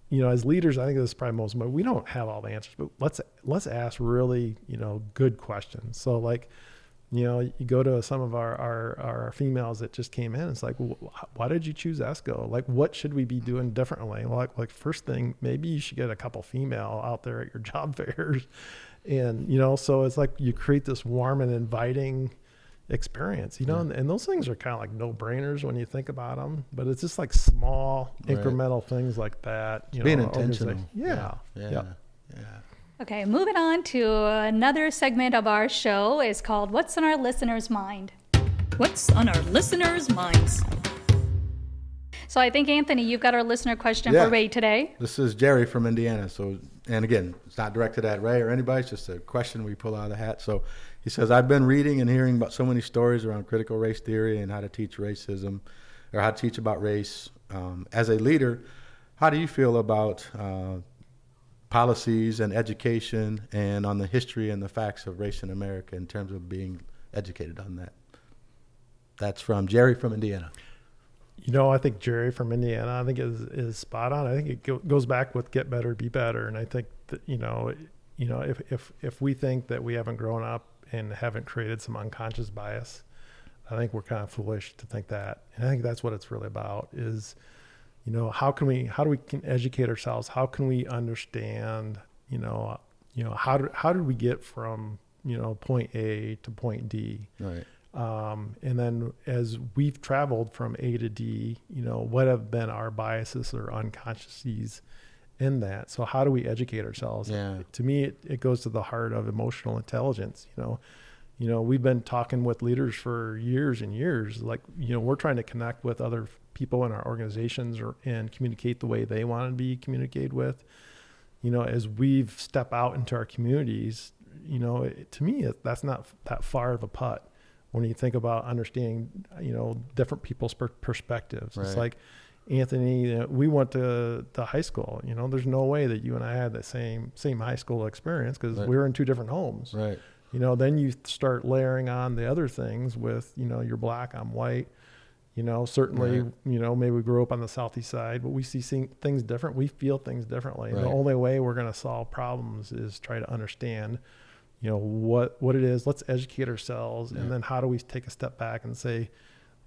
you know, as leaders, I think this is probably most, but we don't have all the answers. But let's let's ask really, you know, good questions. So like, you know, you go to some of our our, our females that just came in. It's like, well, why did you choose ESCO? Like, what should we be doing differently? Well, like like first thing, maybe you should get a couple female out there at your job fairs. And, you know, so it's like you create this warm and inviting experience, you know, yeah. and, and those things are kind of like no brainers when you think about them, but it's just like small right. incremental things like that. You Being know, intentional. Yeah. Yeah. yeah. yeah. Okay. Moving on to another segment of our show is called What's on Our Listeners' Mind? What's on Our Listeners' Minds? So I think, Anthony, you've got our listener question yeah. for Ray today. This is Jerry from Indiana. So, and again, it's not directed at Ray or anybody. It's just a question we pull out of the hat. So he says, I've been reading and hearing about so many stories around critical race theory and how to teach racism or how to teach about race. Um, as a leader, how do you feel about uh, policies and education and on the history and the facts of race in America in terms of being educated on that? That's from Jerry from Indiana. You know, I think Jerry from Indiana, I think is, is spot on. I think it go, goes back with get better, be better. And I think that, you know, you know, if, if, if we think that we haven't grown up and haven't created some unconscious bias, I think we're kind of foolish to think that. And I think that's what it's really about is, you know, how can we, how do we can educate ourselves? How can we understand, you know, you know, how do, how did we get from, you know, point A to point D? Right. Um, and then as we've traveled from A to D, you know, what have been our biases or unconsciouses in that? So how do we educate ourselves? Yeah. To me, it, it goes to the heart of emotional intelligence. You know, you know, we've been talking with leaders for years and years, like, you know, we're trying to connect with other people in our organizations or, and communicate the way they want to be communicated with, you know, as we've step out into our communities, you know, it, to me, it, that's not that far of a putt. When you think about understanding, you know, different people's per- perspectives, right. It's like, Anthony, we went to the high school, you know, there's no way that you and I had the same, same high school experience because right. we were in two different homes, right? You know, then you start layering on the other things with, you know, you're black, I'm white, you know, certainly, right. you know, maybe we grew up on the Southeast side, but we see things different. We feel things differently. Right. The only way we're going to solve problems is try to understand, you know, what, what it is. Let's educate ourselves. Yeah. And then how do we take a step back and say,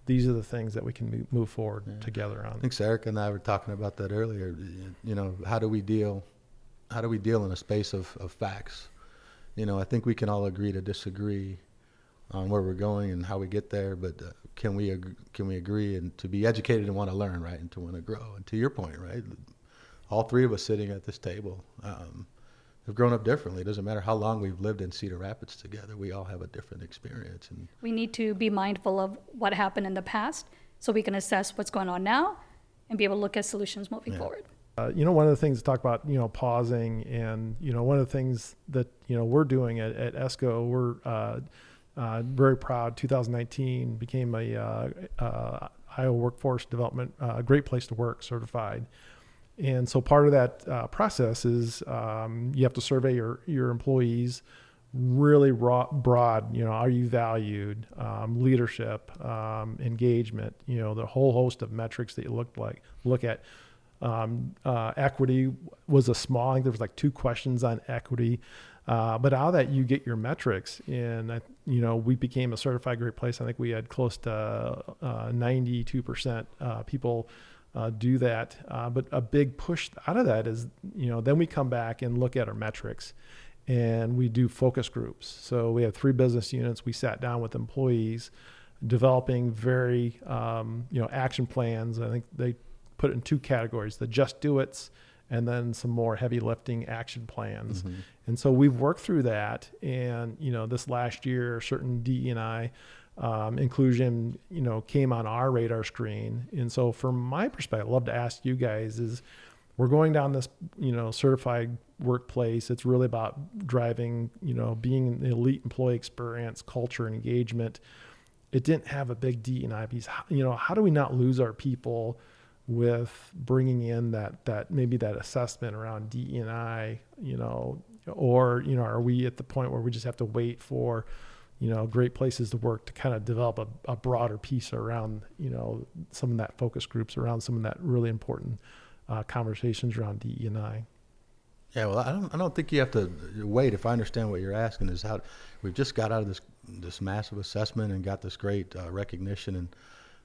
these are the things that we can move forward yeah. together on. I think Sarika and I were talking about that earlier. You know, how do we deal, how do we deal in a space of, of facts? You know, I think we can all agree to disagree on where we're going and how we get there, but uh, can we, ag- can we agree and to be educated and want to learn, right? And to want to grow. And to your point, right? All three of us sitting at this table, um, have grown up differently. It doesn't matter how long we've lived in Cedar Rapids together. We all have a different experience. And we need to be mindful of what happened in the past so we can assess what's going on now and be able to look at solutions moving yeah. forward. Uh, you know, one of the things to talk about, you know, pausing and, you know, one of the things that, you know, we're doing at, at ESCO, we're uh, uh, very proud. twenty nineteen became a uh, uh, Iowa Workforce Development, a uh, great place to work certified. And so part of that uh, process is um, you have to survey your, your employees really raw, broad, you know, are you valued, um, leadership, um, engagement, you know, the whole host of metrics that you look like, look at. Um, uh, equity was a small, I think there was like two questions on equity, uh, but out of that you get your metrics. And, I, you know, we became a certified great place. I think we had close to uh, ninety-two percent uh, people Uh, do that. Uh, but a big push out of that is, you know, then we come back and look at our metrics and we do focus groups. So we have three business units. We sat down with employees developing very, um, you know, action plans. I think they put it in two categories, the just do it's and then some more heavy lifting action plans. Mm-hmm. And so we've worked through that. And, you know, this last year, certain D E and I Um, inclusion, you know, came on our radar screen. And so from my perspective, I'd love to ask you guys is we're going down this, you know, certified workplace. It's really about driving, you know, being an elite employee experience, culture and engagement. It didn't have a big D and I piece. You know, how do we not lose our people with bringing in that, that maybe that assessment around D and I, you know, or, you know, are we at the point where we just have to wait for, you know, great places to work to kind of develop a, a broader piece around, you know, some of that focus groups around some of that really important uh, conversations around D E and I. Yeah, well, I don't, I don't think you have to wait. If I understand what you're asking is how we've just got out of this, this massive assessment and got this great uh, recognition. And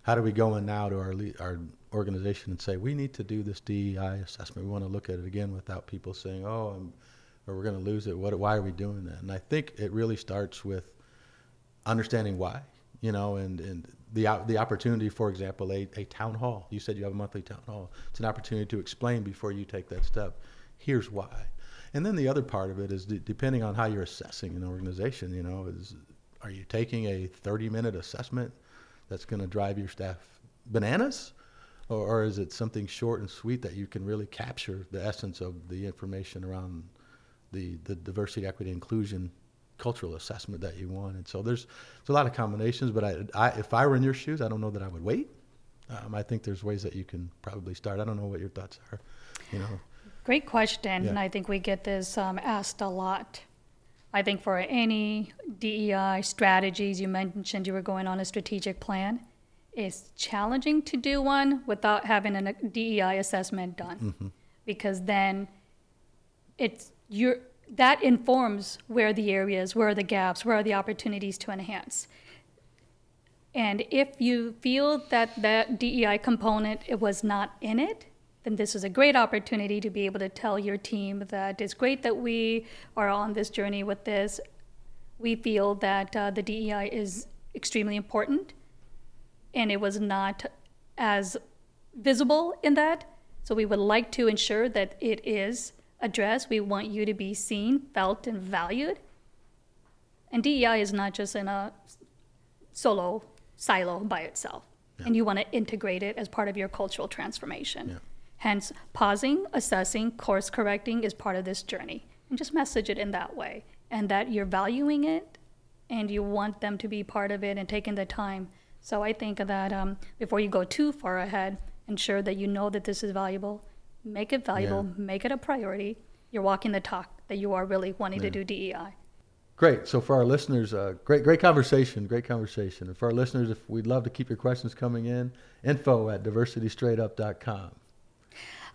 how do we go in now to our, le- our organization and say, we need to do this D E I assessment. We want to look at it again without people saying, oh, I'm, or we're going to lose it. What, why are we doing that? And I think it really starts with understanding why, you know, and, and the the opportunity, for example, a, a town hall. You said you have a monthly town hall. It's an opportunity to explain before you take that step. Here's why. And then the other part of it is de- depending on how you're assessing an organization, you know, is are you taking a thirty-minute assessment that's going to drive your staff bananas? Or, or is it something short and sweet that you can really capture the essence of the information around the, the diversity, equity, inclusion cultural assessment that you want? And so there's, there's a lot of combinations, but I, I, if I were in your shoes, I don't know that I would wait. Um, I think there's ways that you can probably start. I don't know what your thoughts are, you know. Great question. Yeah. And I think we get this um, asked a lot. I think for any D E I strategies, you mentioned you were going on a strategic plan. It's challenging to do one without having a D E I assessment done, mm-hmm. because then it's you're, that informs where the areas, where are the gaps, where are the opportunities to enhance. And if you feel that that D E I component it was not in it, then this is a great opportunity to be able to tell your team that it's great that we are on this journey with this. We feel that uh, the D E I is extremely important, and it was not as visible in that. So we would like to ensure that it is addressed. We want you to be seen, felt, and valued. And D E I is not just in a solo silo by itself. Yeah. And you want to integrate it as part of your cultural transformation. Yeah. Hence, pausing, assessing, course correcting is part of this journey. And just message it in that way. And that you're valuing it, and you want them to be part of it and taking the time. So I think that um, before you go too far ahead, ensure that you know that this is valuable. Make it valuable. Yeah. Make it a priority. You're walking the talk that you are really wanting yeah. to do D E I. Great. So for our listeners, uh, great, great conversation, great conversation. And for our listeners, if we'd love to keep your questions coming in, info at diversity straight up dot com.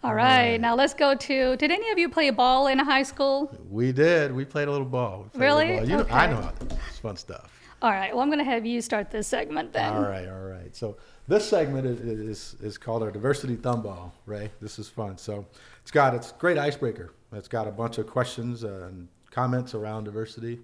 All right. Uh, now let's go to, did any of you play ball in high school? We did. We played a little ball. Really? Little ball. You okay. know, I know how to do this fun stuff. All right. Well, I'm going to have you start this segment then. All right. All right. So this segment is is, is called our Diversity Thumbball, Ray. This is fun. So it's got, it's a great icebreaker. It's got a bunch of questions uh, and comments around diversity,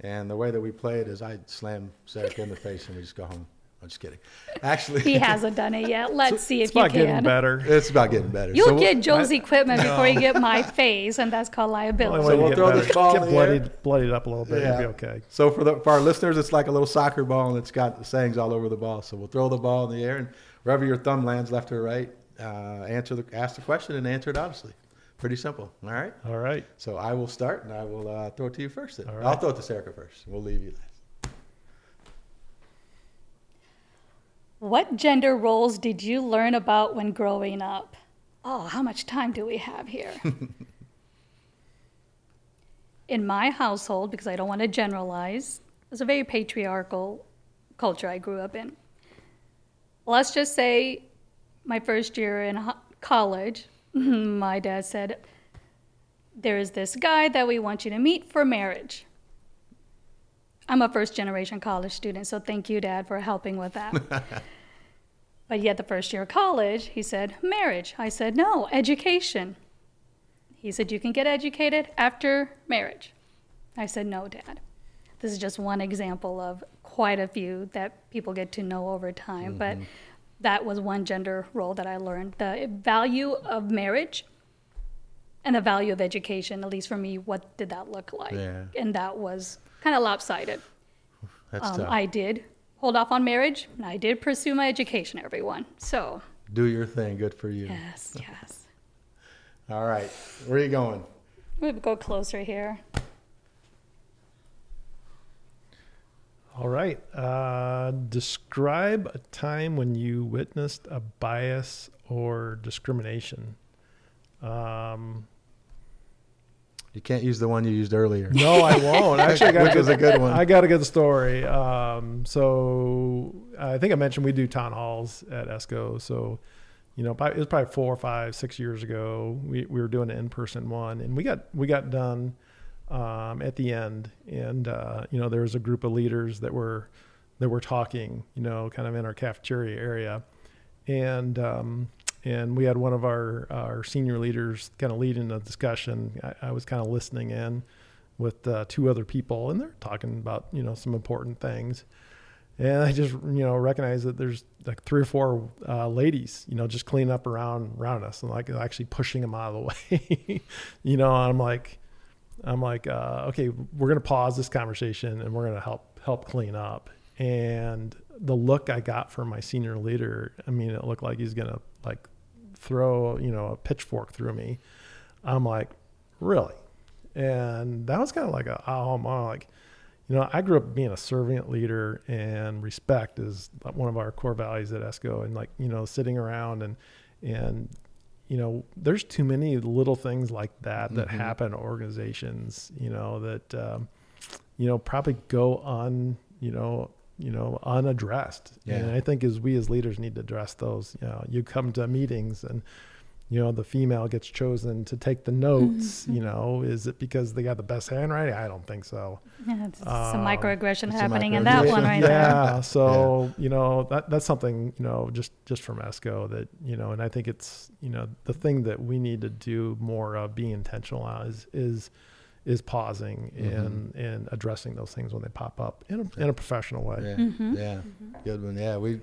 and the way that we play it is I slam Sarika in the face and we just go home. I'm just kidding. Actually, he hasn't done it yet. Let's see if you can. It's about getting better. It's about getting better. You'll so get we'll, Joe's I, equipment no. before you get my face, and that's called liability. So we'll throw this ball get bloodied, bloodied up a little bit. Yeah. It'll be okay. So for the for our listeners, it's like a little soccer ball, and it's got sayings all over the ball. So we'll throw the ball in the air, and wherever your thumb lands, left or right, uh, answer the ask the question and answer it honestly. Pretty simple. All right? All right. So I will start, and I will uh, throw it to you first. All right. I'll throw it to Sarika first. We'll leave you last. What gender roles did you learn about when growing up? Oh, how much time do we have here? In my household, because I don't want to generalize, it was a very patriarchal culture I grew up in. Let's just say my first year in college, my dad said, there is this guy that we want you to meet for marriage. I'm a first-generation college student, so thank you, Dad, for helping with that. But yet the first year of college, he said, marriage. I said, no, education. He said, you can get educated after marriage. I said, no, Dad. This is just one example of quite a few that people get to know over time, mm-hmm. but that was one gender role that I learned. The value of marriage and the value of education, at least for me, what did that look like? Yeah. And that was kind of lopsided. That's um, tough. I did hold off on marriage, and I did pursue my education, everyone. So do your thing. Good for you. Yes, yes. All right. Where are you going? We'll go closer here. All right. Uh, describe a time when you witnessed a bias or discrimination. Um, you can't use the one you used earlier. No, I won't. Actually, I got, which is a good one. I got a good story. Um, so I think I mentioned we do town halls at ESCO. So, you know, it was probably four or five, six years ago. We we were doing an in-person one, and we got we got done. Um, at the end. And, uh, you know, there was a group of leaders that were, that were talking, you know, kind of in our cafeteria area. And, um, and we had one of our, our senior leaders kind of leading the discussion. I, I was kind of listening in with uh, two other people, and they're talking about, you know, some important things. And I just, you know, recognize that there's like three or four uh, ladies, you know, just cleaning up around, around us, and like actually pushing them out of the way, you know, and I'm like, I'm like, uh, okay, we're going to pause this conversation, and we're going to help help clean up. And the look I got from my senior leader, I mean, it looked like he's going to like throw, you know, a pitchfork through me. I'm like, really? And that was kind of like a, oh, my, like, you know, I grew up being a servant leader, and respect is one of our core values at ESCO. And like, you know, sitting around and, and, you know, there's too many little things like that that mm-hmm. happen to organizations, you know, that, um, you know, probably go on, you know, you know, unaddressed. Yeah. And I think as we as leaders need to address those. You know, you come to meetings and, you know, the female gets chosen to take the notes, you know, is it because they got the best handwriting? I don't think so. Yeah, it's um, some microaggression happening some microaggression. in that one right yeah. now. Yeah, so, yeah. you know, that that's something, you know, just, just from ESCO that, you know, and I think it's, you know, the thing that we need to do more of being intentional on is, is, is pausing mm-hmm. and, and addressing those things when they pop up in a, in a professional way. Yeah, mm-hmm. yeah. Mm-hmm. Good one. Yeah, we...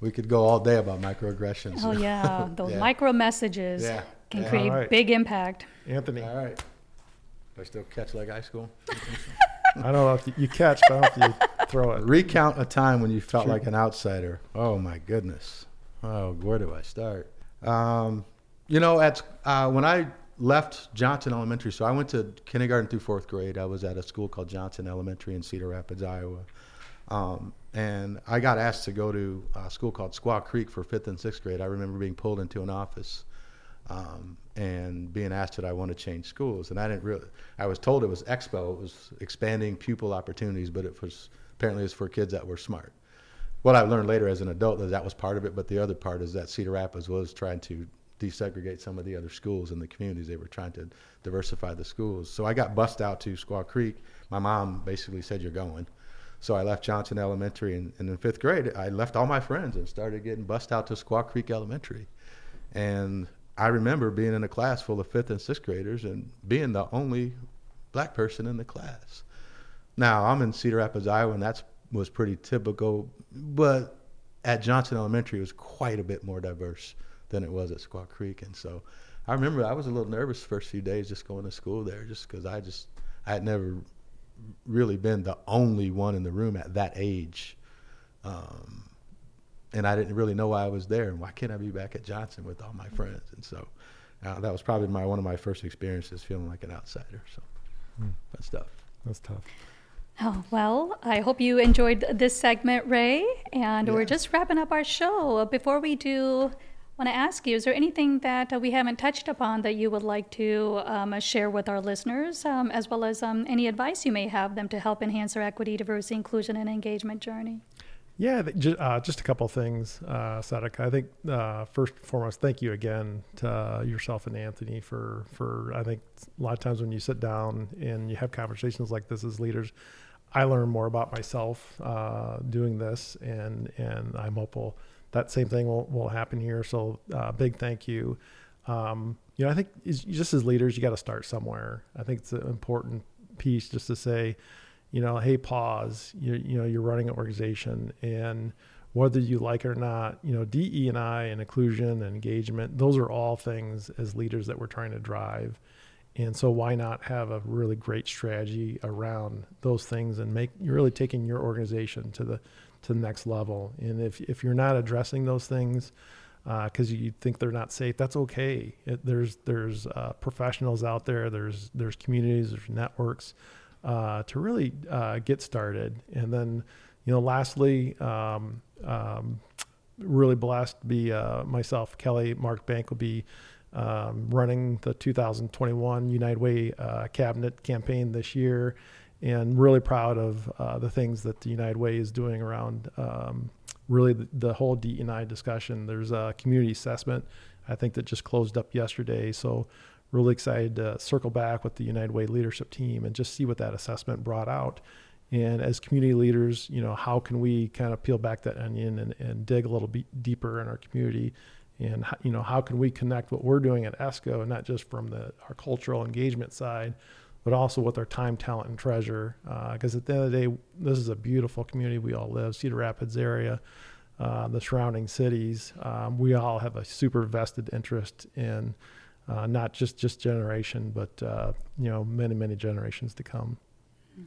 We could go all day about microaggressions. Oh, yeah. Those yeah. micro messages yeah. can yeah. create right. big impact. Anthony. All right. Do I still catch like high school? I don't know if you, you catch, but I don't know if you throw it. Recount a time when you felt sure. like an outsider. Oh, my goodness. Oh, where do I start? Um, you know, at uh, when I left Johnson Elementary, so I went to kindergarten through fourth grade. I was at a school called Johnson Elementary in Cedar Rapids, Iowa. Um, and I got asked to go to a school called Squaw Creek for fifth and sixth grade. I remember being pulled into an office, um, and being asked that I want to change schools. And I didn't really, I was told it was Expo, it was expanding pupil opportunities, but it was apparently it's for kids that were smart. What I learned later as an adult that that was part of it, but the other part is that Cedar Rapids was trying to desegregate some of the other schools in the communities. They were trying to diversify the schools. So I got bussed out to Squaw Creek. My mom basically said, "You're going." So I left Johnson Elementary, and, and in fifth grade, I left all my friends and started getting bussed out to Squaw Creek Elementary. And I remember being in a class full of fifth and sixth graders and being the only black person in the class. Now, I'm in Cedar Rapids, Iowa, and that was pretty typical, but at Johnson Elementary, it was quite a bit more diverse than it was at Squaw Creek. And so I remember I was a little nervous the first few days just going to school there just because I just, I had never really been the only one in the room at that age, um, and I didn't really know why I was there and why can't I be back at Johnson with all my friends. And so uh, that was probably my one of my first experiences feeling like an outsider. So mm. that's tough. That's tough. Oh, well, I hope you enjoyed this segment, Ray, and yeah. we're just wrapping up our show. Before we do, I want to ask you, is there anything that uh, we haven't touched upon that you would like to um, share with our listeners, um, as well as um, any advice you may have them to help enhance their equity, diversity, inclusion, and engagement journey? Yeah, uh, just a couple of things, uh, Sadaka. I think uh, first and foremost, thank you again to uh, yourself and Anthony for, for, I think a lot of times when you sit down and you have conversations like this as leaders, I learn more about myself uh, doing this, and, and I'm hopeful that same thing will, will happen here. So uh, big thank you. Um, you know, I think it's, just as leaders, you got to start somewhere. I think it's an important piece just to say, you know, hey, pause, you, you know, you're running an organization, and whether you like it or not, you know, D E and I and inclusion and engagement, those are all things as leaders that we're trying to drive. And so why not have a really great strategy around those things and make, you're really taking your organization to the, to the next level. And if if you're not addressing those things because uh, you think they're not safe, that's okay. It, there's there's uh, professionals out there, there's there's communities, there's networks uh, to really uh, get started. And then, you know, lastly, um, um, really blessed to be uh, myself, Kelly, Mark Bank will be um, running the two thousand twenty-one United Way uh, cabinet campaign this year. And really proud of uh, the things that the United Way is doing around um, really the, the whole D E and I discussion. There's a community assessment, I think, that just closed up yesterday. So really excited to circle back with the United Way leadership team and just see what that assessment brought out. And as community leaders, you know, how can we kind of peel back that onion and, and dig a little bit deeper in our community? And, you know, how can we connect what we're doing at ESCO, and not just from the our cultural engagement side, but also with our time, talent, and treasure. Because uh, at the end of the day, this is a beautiful community we all live, Cedar Rapids area, uh, the surrounding cities. Um, we all have a super vested interest in uh, not just just generation, but uh, you know, many, many generations to come.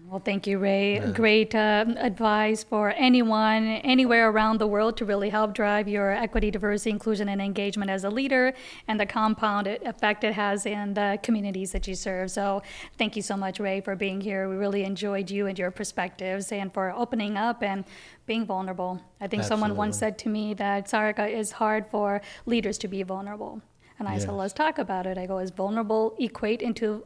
Well, thank you, Ray. Yeah. Great uh, advice for anyone, anywhere around the world to really help drive your equity, diversity, inclusion, and engagement as a leader, and the compound effect it has in the communities that you serve. So thank you so much, Ray, for being here. We really enjoyed you and your perspectives, and for opening up and being vulnerable. I think Absolutely. Someone once said to me that, Sarika, it's hard for leaders to be vulnerable. And I yes. said, let's talk about it. I go, is vulnerable equate into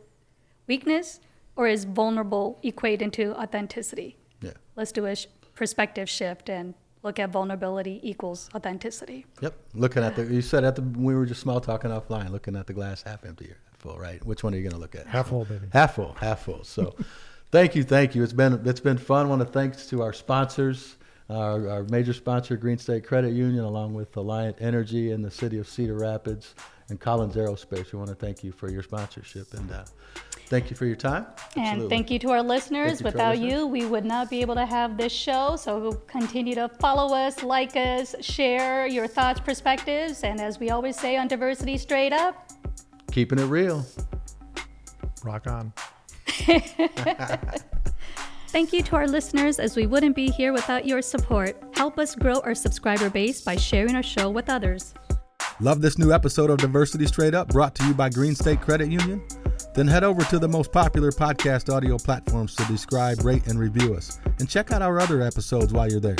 weakness? or is vulnerable equate into authenticity? Yeah. Let's do a sh- perspective shift and look at vulnerability equals authenticity. Yep. Looking at the, you said at the, we were just small talking offline, looking at the glass half empty or half full, right? Which one are you going to look at? Half full, baby. Half full, half full. So thank you. Thank you. It's been, it's been fun. I want to thanks to our sponsors, our, our major sponsor, Green State Credit Union, along with Alliant Energy and the city of Cedar Rapids and Collins Aerospace. We want to thank you for your sponsorship and, uh, thank you for your time. And Absolutely. Thank you to our listeners. You Without our listeners. you, we would not be able to have this show. So continue to follow us, like us, share your thoughts, perspectives. And as we always say on Diversity Straight Up, keeping it real. Rock on. Thank you to our listeners, as we wouldn't be here without your support. Help us grow our subscriber base by sharing our show with others. Love this new episode of Diversity Straight Up, brought to you by Green State Credit Union? Then head over to the most popular podcast audio platforms to subscribe, rate, and review us. And check out our other episodes while you're there.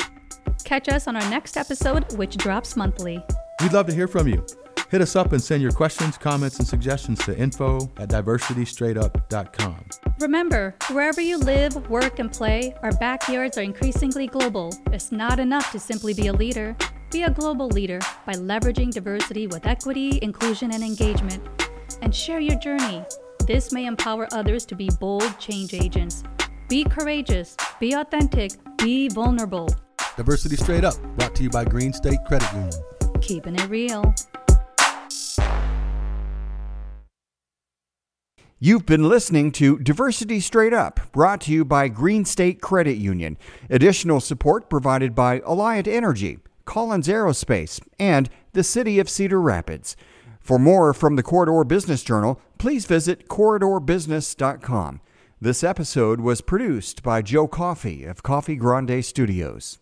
Catch us on our next episode, which drops monthly. We'd love to hear from you. Hit us up and send your questions, comments, and suggestions to info at diversity straight up dot com. Remember, wherever you live, work, and play, our backyards are increasingly global. It's not enough to simply be a leader. Be a global leader by leveraging diversity with equity, inclusion, and engagement. And share your journey. This may empower others to be bold change agents. Be courageous, be authentic, be vulnerable. Diversity Straight Up, brought to you by Green State Credit Union. Keeping it real. You've been listening to Diversity Straight Up, brought to you by Green State Credit Union. Additional support provided by Alliant Energy, Collins Aerospace, and the City of Cedar Rapids. For more from the Corridor Business Journal, please visit corridor business dot com. This episode was produced by Joe Coffey of Coffee Grande Studios.